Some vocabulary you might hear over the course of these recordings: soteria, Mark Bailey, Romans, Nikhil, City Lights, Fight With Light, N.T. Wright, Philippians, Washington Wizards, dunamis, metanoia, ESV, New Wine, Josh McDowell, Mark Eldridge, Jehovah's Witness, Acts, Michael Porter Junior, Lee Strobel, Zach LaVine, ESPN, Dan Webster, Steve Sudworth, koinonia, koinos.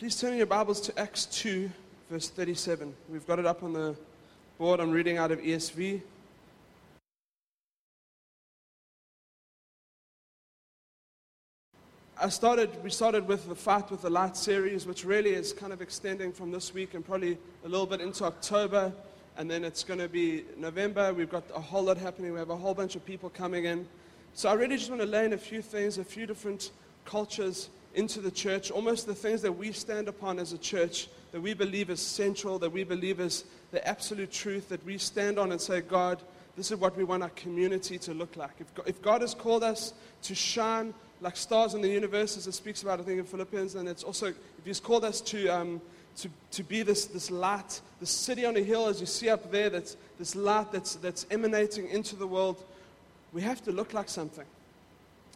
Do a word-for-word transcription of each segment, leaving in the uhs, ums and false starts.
Please turn your Bibles to Acts two, verse thirty-seven. We've got it up on the board. I'm reading out of E S V. I started, we started with the Fight With the Light series, which really is kind of extending from this week and probably a little bit into October. And then it's going to be November. We've got a whole lot happening. We have a whole bunch of people coming in. So I really just want to lay in a few things, a few different cultures into the church, almost the things that we stand upon as a church, that we believe is central, that we believe is the absolute truth, that we stand on and say, God, this is what we want our community to look like. If God, if God has called us to shine like stars in the universe, as it speaks about, I think, in Philippians, and it's also, if He's called us to um, to, to be this, this light, the city on a hill, as you see up there, that's this light that's, that's emanating into the world, we have to look like something.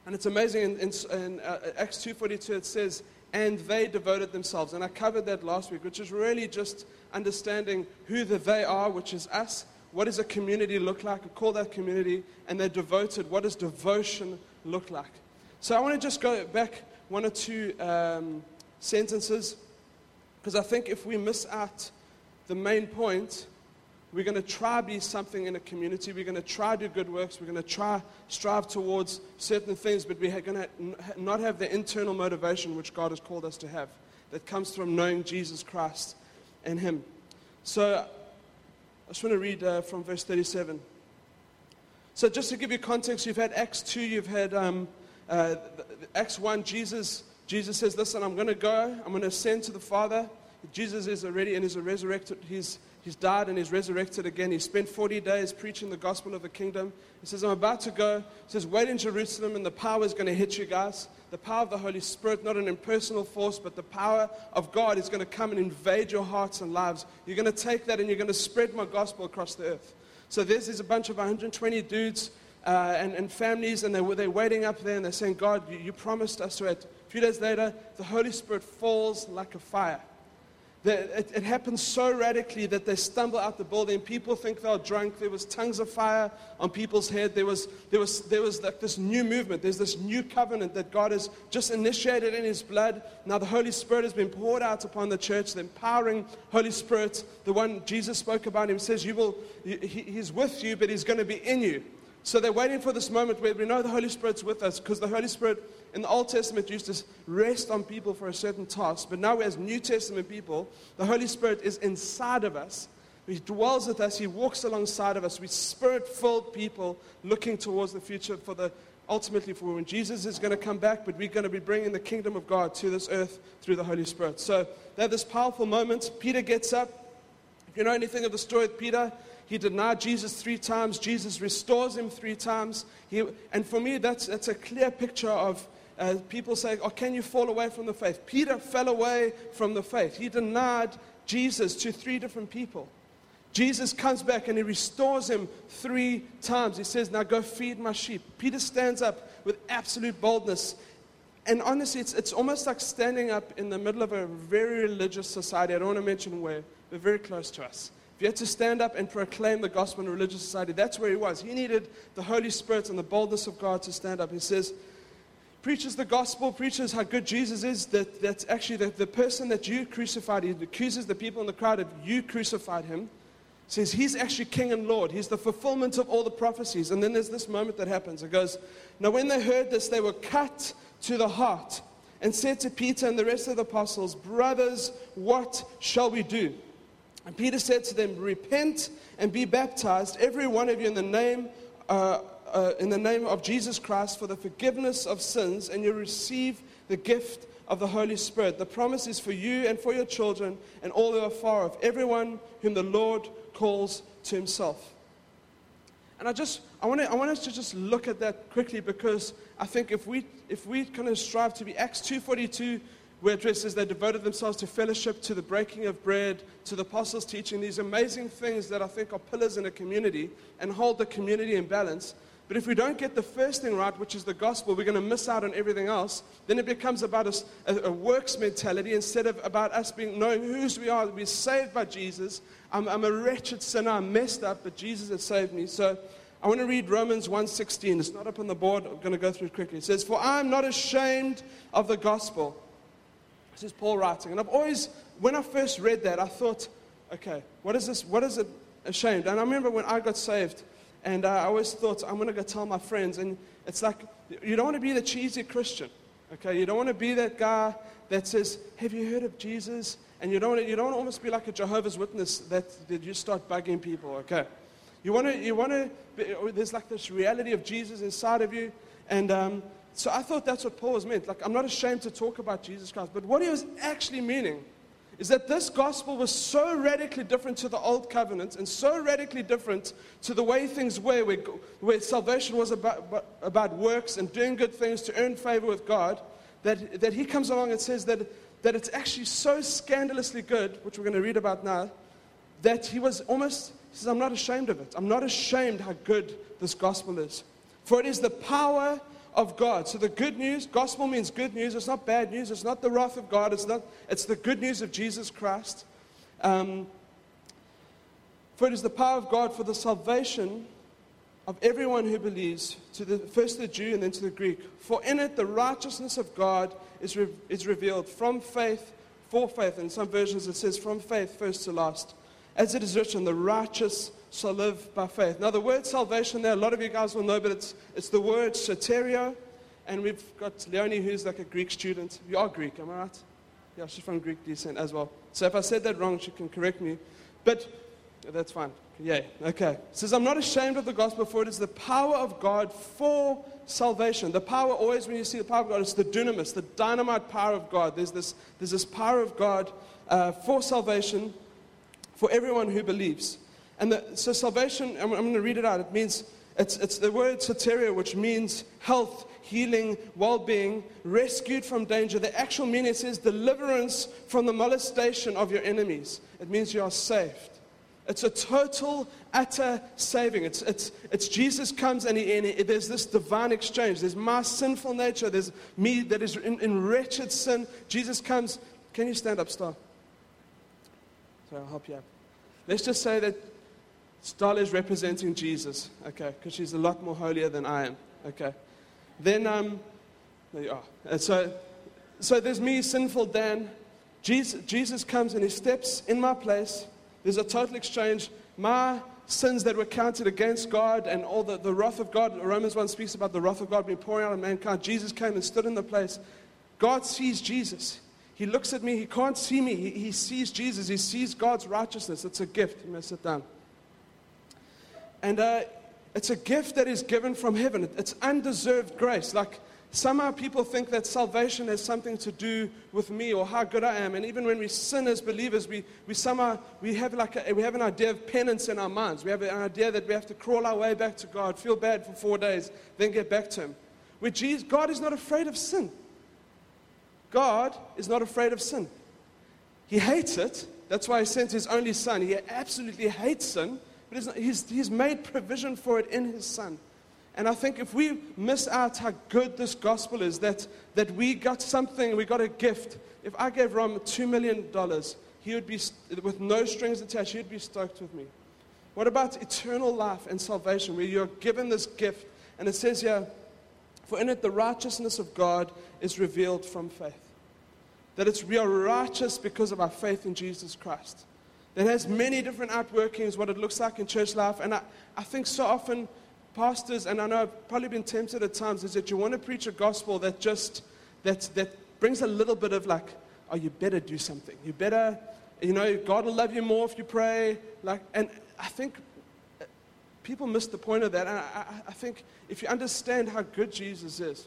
And it's amazing, in, in, in uh, Acts two forty-two, it says, and they devoted themselves. And I covered that last week, which is really just understanding who the they are, which is us. What does a community look like? I call that community. And they're devoted. What does devotion look like? So I want to just go back one or two um, sentences, because I think if we miss out the main point, we're going to try be something in a community. We're going to try do good works. We're going to try strive towards certain things, but we're going to not have the internal motivation which God has called us to have that comes from knowing Jesus Christ and Him. So I just want to read uh, from verse thirty-seven. So just to give you context, you've had Acts two, you've had um, uh, Acts one, Jesus Jesus says, listen, I'm going to go, I'm going to ascend to the Father. Jesus is already, and he's a resurrected, he's, he's died and he's resurrected again. He spent forty days preaching the gospel of the kingdom. He says, I'm about to go. He says, wait in Jerusalem and the power is going to hit you guys. The power of the Holy Spirit, not an impersonal force, but the power of God is going to come and invade your hearts and lives. You're going to take that and you're going to spread my gospel across the earth. So there's, there's a bunch of one hundred twenty dudes uh, and, and families, and they, they're waiting up there and they're saying, God, you, you promised us to it. A few days later, the Holy Spirit falls like a fire. It, it happens so radically that they stumble out the building. People think they are drunk. There was tongues of fire on people's head. There was there was there was like this new movement. There's this new covenant that God has just initiated in His blood. Now the Holy Spirit has been poured out upon the church. The empowering Holy Spirit, the one Jesus spoke about, Him says, "You will." He, he's with you, but He's going to be in you. So they're waiting for this moment where we know the Holy Spirit's with us, because the Holy Spirit in the Old Testament used to rest on people for a certain task. But now as New Testament people, the Holy Spirit is inside of us. He dwells with us. He walks alongside of us. We're Spirit-filled people looking towards the future for the ultimately for when Jesus is going to come back, but we're going to be bringing the kingdom of God to this earth through the Holy Spirit. So they have this powerful moment. Peter gets up. If you know anything of the story with Peter, he denied Jesus three times. Jesus restores him three times. He, and for me, that's that's a clear picture of uh, people saying, oh, can you fall away from the faith? Peter fell away from the faith. He denied Jesus to three different people. Jesus comes back and He restores him three times. He says, now go feed my sheep. Peter stands up with absolute boldness. And honestly, it's it's almost like standing up in the middle of a very religious society. I don't want to mention where, but very close to us. If you had to stand up and proclaim the gospel in a religious society, that's where he was. He needed the Holy Spirit and the boldness of God to stand up. He says, preaches the gospel, preaches how good Jesus is, that that's actually the, the person that you crucified. He accuses the people in the crowd of you crucified him. Says he's actually King and Lord. He's the fulfillment of all the prophecies. And then there's this moment that happens. It goes, now when they heard this, they were cut to the heart and said to Peter and the rest of the apostles, brothers, what shall we do? And Peter said to them, repent and be baptized, every one of you, in the name uh, uh, in the name of Jesus Christ for the forgiveness of sins, and you'll receive the gift of the Holy Spirit. The promise is for you and for your children and all who are far off, everyone whom the Lord calls to Himself. And I just I want to, I want us to just look at that quickly, because I think if we if we kind of strive to be Acts two forty-two, where it says they devoted themselves to fellowship, to the breaking of bread, to the apostles' teaching, these amazing things that I think are pillars in a community and hold the community in balance. But if we don't get the first thing right, which is the gospel, we're going to miss out on everything else. Then it becomes about a, a, a works mentality instead of about us being knowing whose we are. We're saved by Jesus. I'm, I'm a wretched sinner. I'm messed up, but Jesus has saved me. So I want to read Romans one sixteen. It's not up on the board. I'm going to go through it quickly. It says, for I am not ashamed of the gospel. This is Paul writing. And I've always, when I first read that, I thought, okay, what is this? What is it ashamed? And I remember when I got saved, and uh, I always thought, I'm going to go tell my friends. And it's like, you don't want to be the cheesy Christian, okay? You don't want to be that guy that says, have you heard of Jesus? And you don't want to, you don't want to almost be like a Jehovah's Witness that, that you start bugging people, okay? You want to, you want to be, there's like this reality of Jesus inside of you. And um, so I thought that's what Paul was meant. Like, I'm not ashamed to talk about Jesus Christ. But what he was actually meaning is that this gospel was so radically different to the old covenant and so radically different to the way things were, where, where salvation was about, about works and doing good things to earn favor with God, that, that he comes along and says that, that it's actually so scandalously good, which we're going to read about now, that he was almost, he says, I'm not ashamed of it. I'm not ashamed how good this gospel is. For it is the power of God. So the good news, gospel means good news. It's not bad news. It's not the wrath of God. It's not. It's the good news of Jesus Christ. Um, for it is the power of God for the salvation of everyone who believes, to the first the Jew and then to the Greek. For in it the righteousness of God is re- is revealed from faith for faith. In some versions it says from faith first to last. As it is written, the righteous shall live by faith. Now, the word salvation there, a lot of you guys will know, but it's it's the word soteria. And we've got Leonie, who's like a Greek student. You are Greek, am I right? Yeah, she's from Greek descent as well. So if I said that wrong, she can correct me. But yeah, that's fine. Yay. Okay. It says, I'm not ashamed of the gospel, for it is the power of God for salvation. The power, always when you see the power of God, it's the dunamis, the dynamite power of God. There's this, there's this power of God uh, for salvation, for everyone who believes. And the, so salvation, I'm, I'm going to read it out. It means, it's, it's the word soteria, which means health, healing, well-being, rescued from danger. The actual meaning, it says deliverance from the molestation of your enemies. It means you are saved. It's a total, utter saving. It's it's it's Jesus comes and, he, and he, there's this divine exchange. There's my sinful nature. There's me that is in, in wretched sin. Jesus comes. Can you stand up, Star? Sorry, I'll help you up. Let's just say that Stella is representing Jesus, okay, because she's a lot more holier than I am, okay. Then, um, there you are. And so, so there's me, sinful Dan. Jesus, Jesus comes and he steps in my place. There's a total exchange. My sins that were counted against God and all the, the wrath of God, Romans one speaks about the wrath of God being poured out on mankind. Jesus came and stood in the place. God sees Jesus. He looks at me. He can't see me. He, he sees Jesus. He sees God's righteousness. It's a gift. You may sit down. And uh, it's a gift that is given from heaven. It's undeserved grace. Like, somehow people think that salvation has something to do with me or how good I am. And even when we sin as believers, we, we somehow, we have like a, we have an idea of penance in our minds. We have an idea that we have to crawl our way back to God, feel bad for four days, then get back to Him. Where Jesus, God is not afraid of sin. God is not afraid of sin. He hates it. That's why He sent His only Son. He absolutely hates sin. But he's, he's made provision for it in His Son. And I think if we miss out how good this gospel is, that, that we got something, we got a gift. If I gave Rom two million dollars, he would be, with no strings attached, he'd be stoked with me. What about eternal life and salvation, where you're given this gift? And it says here, for in it the righteousness of God is revealed from faith. That it's, we are righteous because of our faith in Jesus Christ. That has many different outworkings, what it looks like in church life. And I, I think so often pastors, and I know I've probably been tempted at times, is that you want to preach a gospel that just, that that brings a little bit of like, oh, you better do something. You better, you know, God will love you more if you pray. Like, and I think people miss the point of that. And I, I think if you understand how good Jesus is,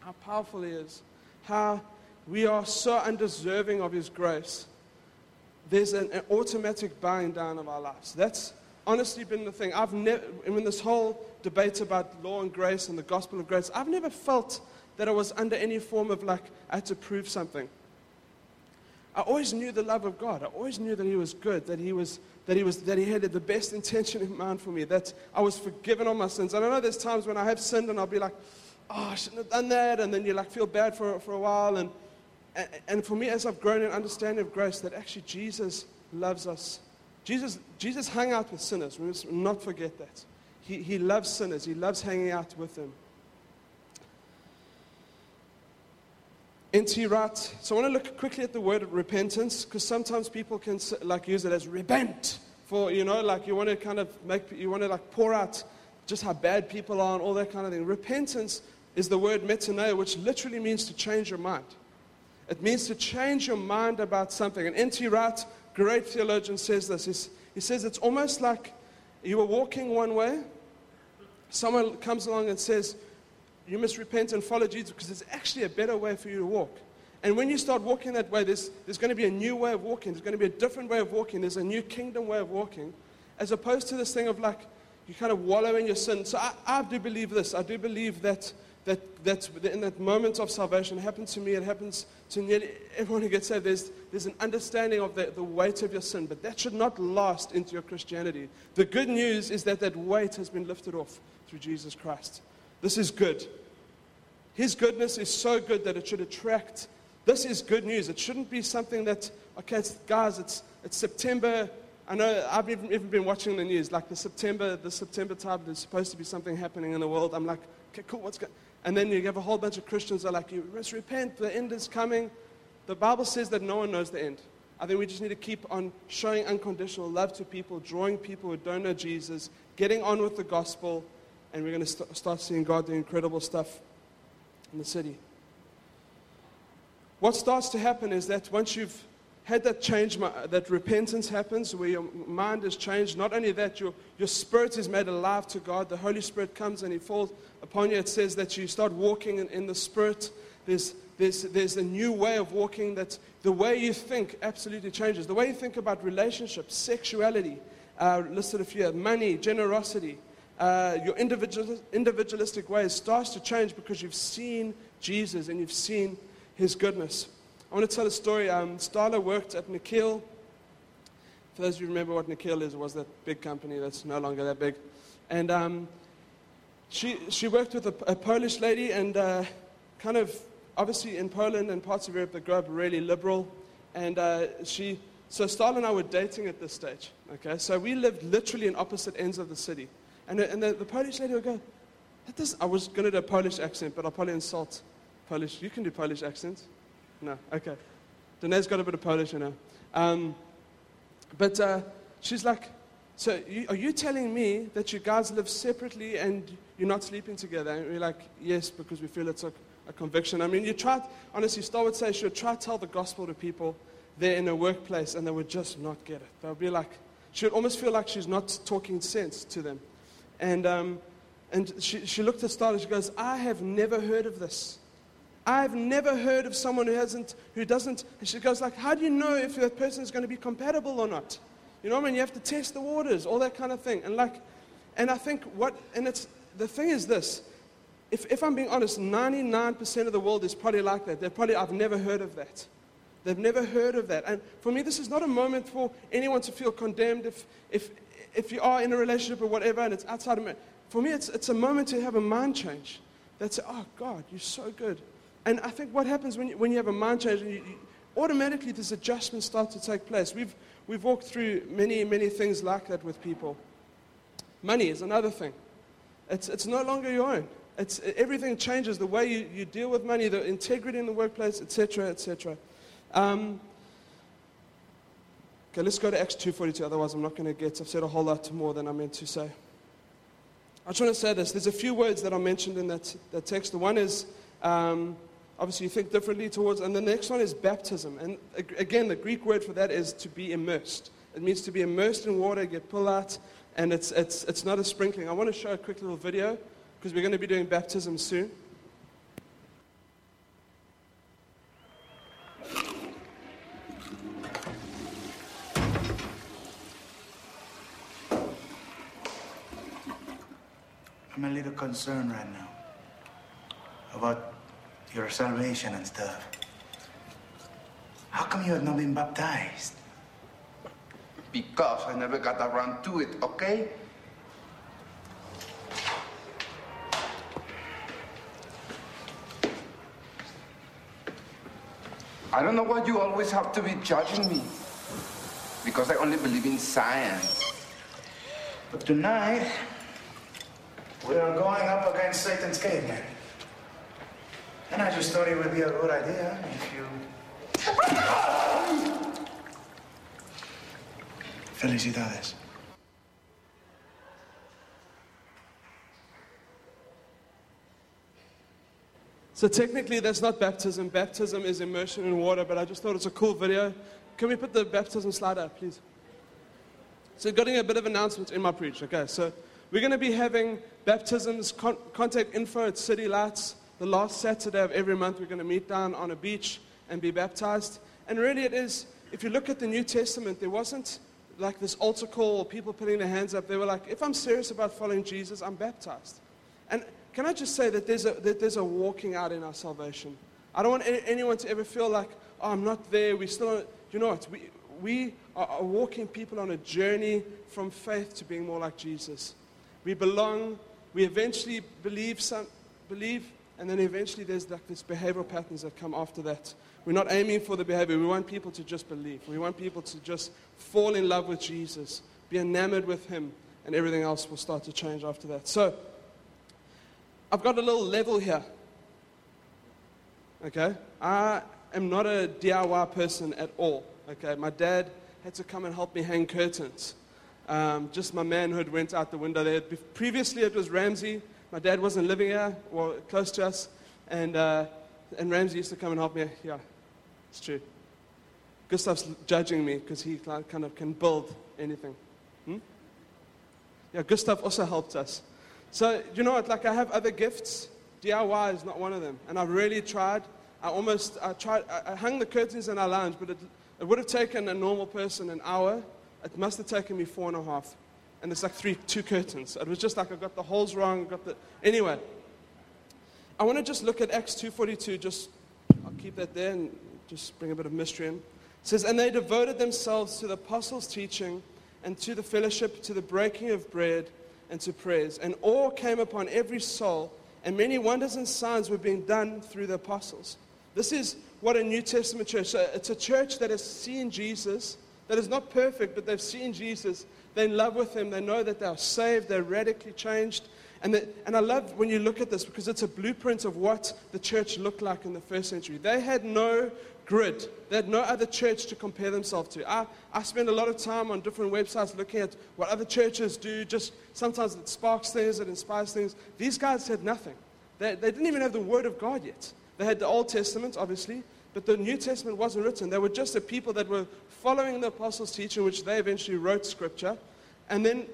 how powerful He is, how we are so undeserving of His grace, there's an, an automatic bowing down of our lives. That's honestly been the thing. I've never, in this whole debate about law and grace and the gospel of grace, I've never felt that I was under any form of like, I had to prove something. I always knew the love of God. I always knew that He was good, that He was, that He was, that He had the best intention in mind for me, that I was forgiven of my sins. And I know there's times when I have sinned and I'll be like, oh, I shouldn't have done that. And then you like feel bad for, for a while. And And for me, as I've grown in understanding of grace, that actually Jesus loves us. Jesus Jesus hung out with sinners. We must not forget that. He, he loves sinners. He loves hanging out with them. N T Wright. So I want to look quickly at the word repentance, because sometimes people can like use it as repent for, you know, like you want to kind of make, you want to like pour out just how bad people are and all that kind of thing. Repentance is the word metanoia, which literally means to change your mind. It means to change your mind about something. And N T Wright, great theologian, says this. He's, he says it's almost like you were walking one way, someone comes along and says, you must repent and follow Jesus because there's actually a better way for you to walk. And when you start walking that way, there's, there's going to be a new way of walking. There's going to be a different way of walking. There's a new kingdom way of walking, as opposed to this thing of like, you kind of wallow in your sin. So I, I do believe this. I do believe that that that's in that moment of salvation. It happened to me. It happens to nearly everyone who gets saved. There's, there's an understanding of the, the weight of your sin, but that should not last into your Christianity. The good news is that that weight has been lifted off through Jesus Christ. This is good. His goodness is so good that it should attract. This is good news. It shouldn't be something that, okay, it's, guys, it's it's September. I know I've even, even been watching the news, like the September, the September time, there's supposed to be something happening in the world. I'm like, okay, cool, what's going on? And then you have a whole bunch of Christians that are like, you must repent, the end is coming. The Bible says that no one knows the end. I think we just need to keep on showing unconditional love to people, drawing people who don't know Jesus, getting on with the gospel, and we're going to st- start seeing God do incredible stuff in the city. What starts to happen is that once you've had that change, that repentance happens, where your mind is changed. Not only that, your, your spirit is made alive to God. The Holy Spirit comes and He falls upon you. It says that you start walking in, in the Spirit. There's, there's, there's a new way of walking, that the way you think absolutely changes. The way you think about relationships, sexuality, uh, listed a few, money, generosity, uh, your individual, individualistic ways starts to change because you've seen Jesus and you've seen His goodness. I want to tell a story. Um, Starla worked at Nikhil. For those of you who remember what Nikhil is, it was that big company that's no longer that big. And um, she she worked with a, a Polish lady, and uh, kind of, obviously in Poland and parts of Europe that grow up really liberal. And uh, she, so Starla and I were dating at this stage. Okay, so we lived literally in opposite ends of the city. And, and the, the Polish lady would go, that doesn't, I was going to do a Polish accent, but I'll probably insult Polish. You can do Polish accents. No, okay. Danae's got a bit of Polish in her. Um, but uh, she's like, so you, are you telling me that you guys live separately and you're not sleeping together? And we're like, yes, because we feel it's a, a conviction. I mean, you try, honestly, Star would say she would try to tell the gospel to people there in her workplace, and they would just not get it. They would be like, she would almost feel like she's not talking sense to them. And um, and she, she looked at Star and she goes, I have never heard of this. I've never heard of someone who hasn't, who doesn't. And she goes like, how do you know if that person is going to be compatible or not? You know what I mean? You have to test the waters, all that kind of thing. And like, and I think what, and it's, the thing is this, if, if I'm being honest, ninety-nine percent of the world is probably like that. They're probably, I've never heard of that. They've never heard of that. And for me, this is not a moment for anyone to feel condemned if, if, if you are in a relationship or whatever, and it's outside of me. For me, it's, it's a moment to have a mind change. That's, oh God, you're so good. And I think what happens when you, when you have a mind change, you, you, automatically this adjustment starts to take place. We've we've walked through many, many things like that with people. Money is another thing. It's it's no longer your own. It's everything changes, the way you, you deal with money, the integrity in the workplace, et cetera, et cetera. Um, okay, let's go to Acts two forty-two, otherwise I'm not going to get, I've said a whole lot more than I meant to say. I just want to say this. There's a few words that are mentioned in that, that text. The one is, um, obviously, you think differently towards, and the next one is baptism. And again, the Greek word for that is to be immersed. It means to be immersed in water, get pulled out, and it's it's it's not a sprinkling. I want to show a quick little video because we're going to be doing baptism soon. I'm a little concerned right now about your salvation and stuff. How come you have not been baptized? Because I never got around to it, okay? I don't know why you always have to be judging me. Because I only believe in science. But tonight, we are going up against Satan's caveman. And I just thought it would be a good idea if you... Felicidades. So technically that's not baptism. Baptism is immersion in water, but I just thought it's a cool video. Can we put the baptism slide up, please? So getting a bit of announcements in my preach. Okay, so we're going to be having baptisms, con contact info at City Lights. The last Saturday of every month we're going to meet down on a beach and be baptized. And really it is, if you look at the New Testament, there wasn't like this altar call or people putting their hands up. They were like, if I'm serious about following Jesus, I'm baptized. And can I just say that there's a, that there's a walking out in our salvation. I don't want any, anyone to ever feel like, oh, I'm not there. We still don't, you know what, we, we are walking people on a journey from faith to being more like Jesus. We belong, we eventually believe, some, believe, and then eventually there's like this behavioral patterns that come after that. We're not aiming for the behavior. We want people to just believe. We want people to just fall in love with Jesus, be enamored with him, and everything else will start to change after that. So I've got a little level here. Okay? I am not a D I Y person at all. Okay? My dad had to come and help me hang curtains. Um, just my manhood went out the window there. Previously, it was Ramsey. My dad wasn't living here, well, close to us, and uh, and Ramsey used to come and help me. Yeah, it's true. Gustav's judging me because he kind of can build anything. Hmm? Yeah, Gustav also helped us. So, you know what, like I have other gifts. D I Y is not one of them. And I've really tried. I almost, I tried, I hung the curtains in our lounge, but it, it would have taken a normal person an hour. It must have taken me four and a half. And it's like three, two curtains. It was just like I got the holes wrong. Got the Anyway, I want to just look at Acts two forty-two. Just, I'll keep that there and just bring a bit of mystery in. It says, and they devoted themselves to the apostles' teaching and to the fellowship, to the breaking of bread and to prayers. And awe came upon every soul, and many wonders and signs were being done through the apostles. This is what a New Testament church. So it's a church that has seen Jesus, that is not perfect, but they've seen Jesus. They're in love with him. They know that they are saved. They're radically changed. And, that, and I love when you look at this because it's a blueprint of what the church looked like in the first century. They had no grid. They had no other church to compare themselves to. I, I spend a lot of time on different websites looking at what other churches do. Just sometimes it sparks things. It inspires things. These guys had nothing. They, they didn't even have the Word of God yet. They had the Old Testament, obviously. But the New Testament wasn't written. They were just a people that were following the apostles' teaching, which they eventually wrote scripture. And then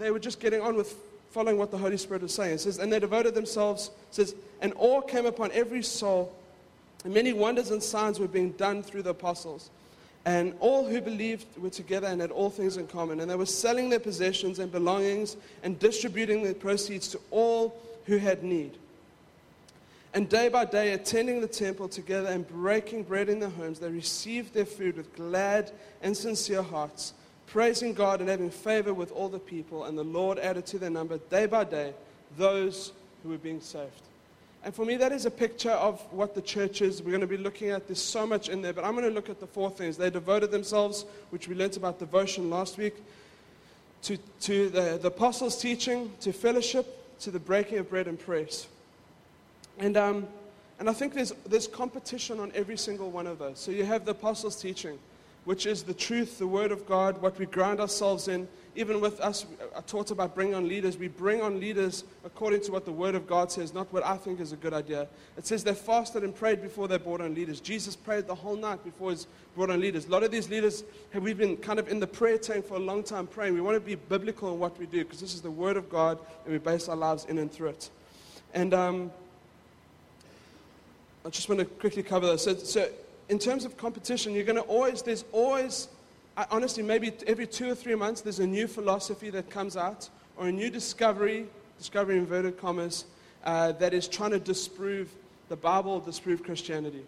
they were just getting on with following what the Holy Spirit was saying. It says, and they devoted themselves, it says, and awe came upon every soul. And many wonders and signs were being done through the apostles. And all who believed were together and had all things in common. And they were selling their possessions and belongings and distributing the proceeds to all who had need. And day by day, attending the temple together and breaking bread in their homes, they received their food with glad and sincere hearts, praising God and having favor with all the people. And the Lord added to their number, day by day, those who were being saved. And for me, that is a picture of what the church is. We're going to be looking at this, so much in there, but I'm going to look at the four things. They devoted themselves, which we learned about devotion last week, to, to the, the apostles' teaching, to fellowship, to the breaking of bread and prayers. And um, and I think there's there's competition on every single one of those. So you have the apostles' teaching, which is the truth, the word of God, what we ground ourselves in. Even with us, I taught about bringing on leaders. We bring on leaders according to what the word of God says, not what I think is a good idea. It says they fasted and prayed before they brought on leaders. Jesus prayed the whole night before he's brought on leaders. A lot of these leaders, have we've been kind of in the prayer tank for a long time praying. We want to be biblical in what we do because this is the word of God and we base our lives in and through it. And... um. I just want to quickly cover this. So, so in terms of competition, you're going to always, there's always, I honestly, maybe every two or three months, there's a new philosophy that comes out or a new discovery, discovery inverted commas, uh, that is trying to disprove the Bible, disprove Christianity.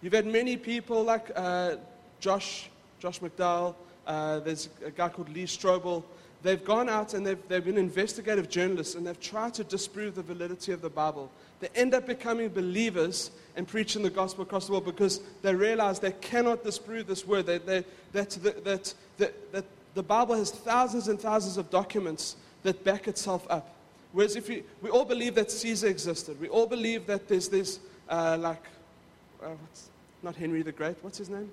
You've had many people like uh, Josh, Josh McDowell, uh, there's a guy called Lee Strobel. They've gone out and they've, they've been investigative journalists and they've tried to disprove the validity of the Bible. They end up becoming believers and preaching the gospel across the world because they realize they cannot disprove this word. They, they, that, that, that, that, that the Bible has thousands and thousands of documents that back itself up. Whereas if you, we all believe that Caesar existed. We all believe that there's this uh, like, uh, what's, not Henry the Great, what's his name?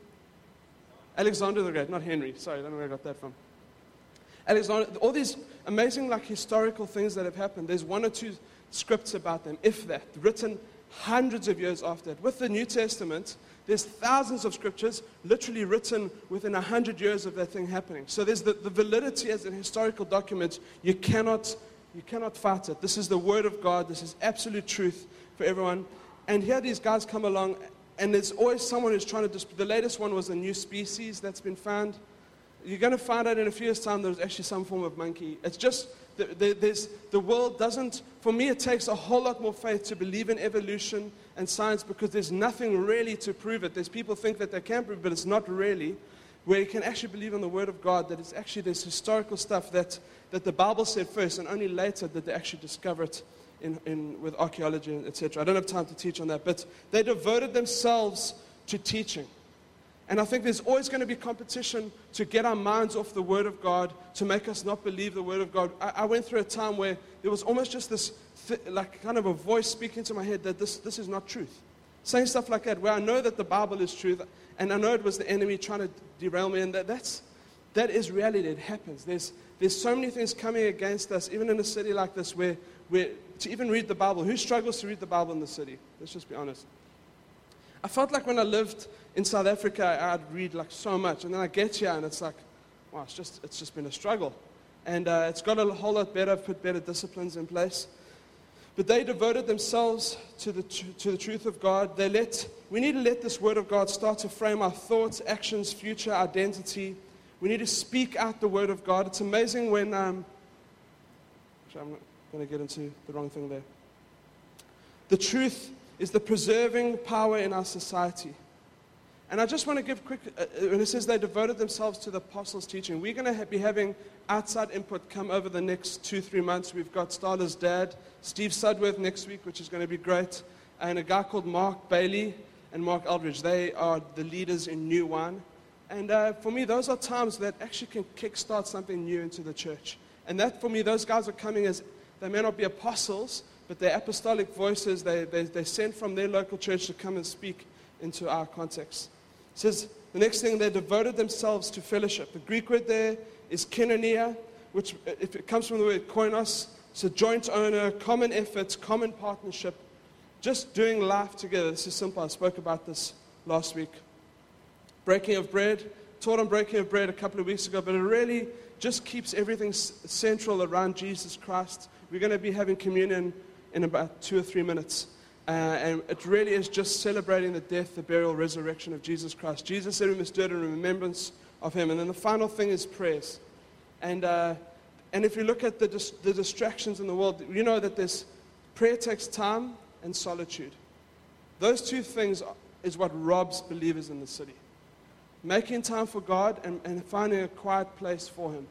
Alexander the Great, not Henry. Sorry, I don't know where I got that from. Alexander, all these amazing like historical things that have happened. There's one or two scripts about them, if that, written hundreds of years after it. With the New Testament, there's thousands of scriptures literally written within a hundred years of that thing happening. So there's the, the validity as a historical document. You cannot, you cannot fight it. This is the word of God. This is absolute truth for everyone. And here these guys come along, and there's always someone who's trying to dis- the latest one was a new species that's been found. You're going to find out in a few years' time there's actually some form of monkey. It's just the, the, there's, the world doesn't, for me it takes a whole lot more faith to believe in evolution and science, because there's nothing really to prove it. There's people think that they can prove it, but it's not really. Where you can actually believe in the Word of God, that it's actually this historical stuff that, that the Bible said first, and only later did they actually discover it in, in, with archaeology, et cetera. I don't have time to teach on that, but they devoted themselves to teaching. And I think there's always going to be competition to get our minds off the Word of God, to make us not believe the Word of God. I, I went through a time where there was almost just this, th- like, kind of a voice speaking to my head that this, this is not truth. Saying stuff like that, where I know that the Bible is truth, and I know it was the enemy trying to derail me, and that, that's, that is reality. It happens. There's, there's so many things coming against us, even in a city like this, where, where to even read the Bible. Who struggles to read the Bible in the city? Let's just be honest. I felt like when I lived in South Africa, I'd read like so much, and then I get here, and it's like, wow, it's just it's just been a struggle, and uh, it's got a whole lot better. I've put better disciplines in place, but they devoted themselves to the tr- to the truth of God. They let we need to let this Word of God start to frame our thoughts, actions, future, identity. We need to speak out the Word of God. It's amazing when um, actually, I'm not going to get into the wrong thing there. The truth is the preserving power in our society. And I just want to give quick, uh, when it says they devoted themselves to the apostles' teaching, we're going to ha- be having outside input come over the next two, three months. We've got Starla's dad, Steve Sudworth next week, which is going to be great, and a guy called Mark Bailey and Mark Eldridge. They are the leaders in New Wine. And uh, for me, those are times that actually can kickstart something new into the church. And that, for me, those guys are coming as, they may not be apostles, but their apostolic voices, they, they, they're sent from their local church to come and speak into our context. It says, the next thing, they devoted themselves to fellowship. The Greek word there is koinonia, which if it comes from the word koinos. It's a joint owner, common efforts, common partnership, just doing life together. This is simple. I spoke about this last week. Breaking of bread. Taught on breaking of bread a couple of weeks ago, but it really just keeps everything s- central around Jesus Christ. We're going to be having communion in about two or three minutes. Uh, and it really is just celebrating the death, the burial, resurrection of Jesus Christ. Jesus said we must do it in remembrance of him. And then the final thing is prayers. And uh, and if you look at the dis- the distractions in the world, you know that this prayer takes time and solitude. Those two things is what robs believers in the city. Making time for God and, and finding a quiet place for him.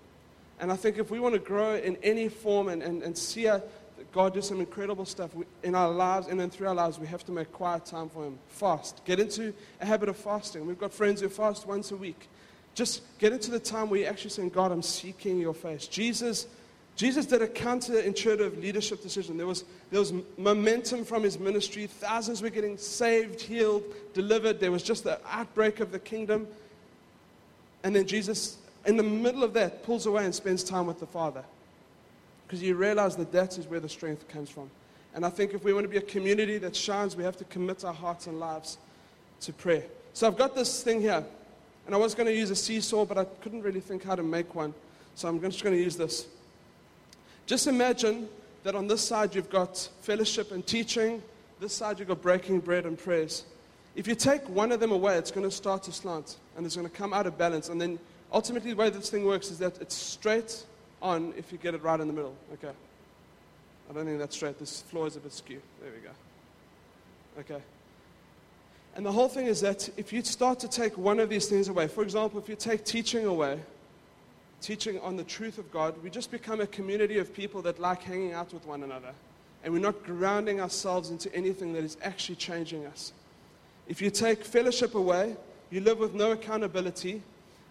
And I think if we want to grow in any form and, and, and see a God do some incredible stuff in our lives and then through our lives, we have to make quiet time for him. Fast. Get into a habit of fasting. We've got friends who fast once a week. Just get into the time where you're actually saying, God, I'm seeking your face. Jesus Jesus did a counterintuitive leadership decision. There was, there was momentum from his ministry. Thousands were getting saved, healed, delivered. There was just the outbreak of the kingdom. And then Jesus, in the middle of that, pulls away and spends time with the Father. Because you realize that that is where the strength comes from. And I think if we want to be a community that shines, we have to commit our hearts and lives to prayer. So I've got this thing here, and I was going to use a seesaw, but I couldn't really think how to make one. So I'm just going to use this. Just imagine that on this side you've got fellowship and teaching. This side you've got breaking bread and prayers. If you take one of them away, it's going to start to slant, and it's going to come out of balance. And then ultimately the way this thing works is that it's straight on if you get it right in the middle. Okay. I don't think that's straight. This floor is a bit skewed. There we go. Okay. And the whole thing is that if you start to take one of these things away, for example, if you take teaching away, teaching on the truth of God, we just become a community of people that like hanging out with one another. And we're not grounding ourselves into anything that is actually changing us. If you take fellowship away, you live with no accountability.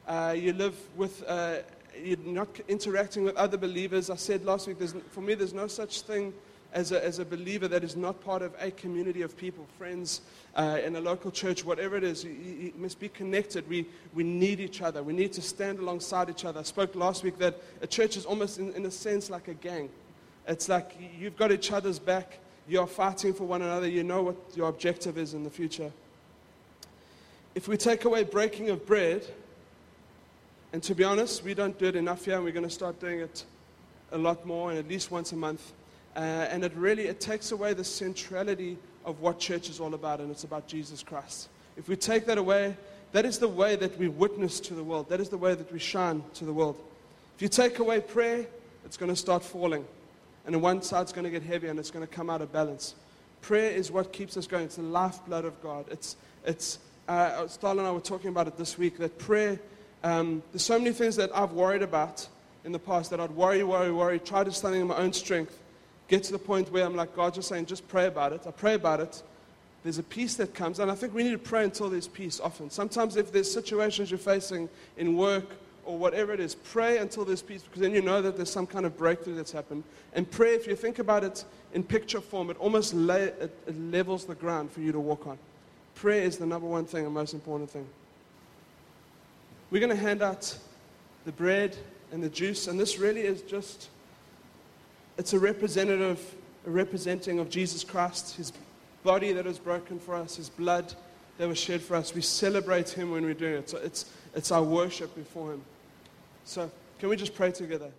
Uh, you live with... Uh, You're not interacting with other believers. I said last week, there's, for me, there's no such thing as a, as a believer that is not part of a community of people, friends, uh, in a local church, whatever it is, you, you must be connected. We we need each other. We need to stand alongside each other. I spoke last week that a church is almost in, in a sense like a gang. It's like you've got each other's back. You're fighting for one another. You know what your objective is in the future. If we take away breaking of bread, and to be honest, we don't do it enough here, and we're going to start doing it a lot more, and at least once a month. Uh, and it really, it takes away the centrality of what church is all about, and it's about Jesus Christ. If we take that away, that is the way that we witness to the world. That is the way that we shine to the world. If you take away prayer, it's going to start falling. And on one side, it's going to get heavy, and it's going to come out of balance. Prayer is what keeps us going. It's the lifeblood of God. It's, it's uh, Starla and I were talking about it this week, that prayer, um, there's so many things that I've worried about in the past, that I'd worry, worry, worry, try to stand in my own strength, get to the point where I'm like, God, just saying, just pray about it. I pray about it. There's a peace that comes, and I think we need to pray until there's peace often. Sometimes if there's situations you're facing in work or whatever it is, pray until there's peace, because then you know that there's some kind of breakthrough that's happened. And prayer, if you think about it in picture form, it almost la- it, it levels the ground for you to walk on. Prayer is the number one thing, the most important thing. We're going to hand out the bread and the juice, and this really is just... It's a representative, a representing of Jesus Christ, his body that was broken for us, his blood that was shed for us. We celebrate him when we do it. So it's, it's our worship before him. So can we just pray together?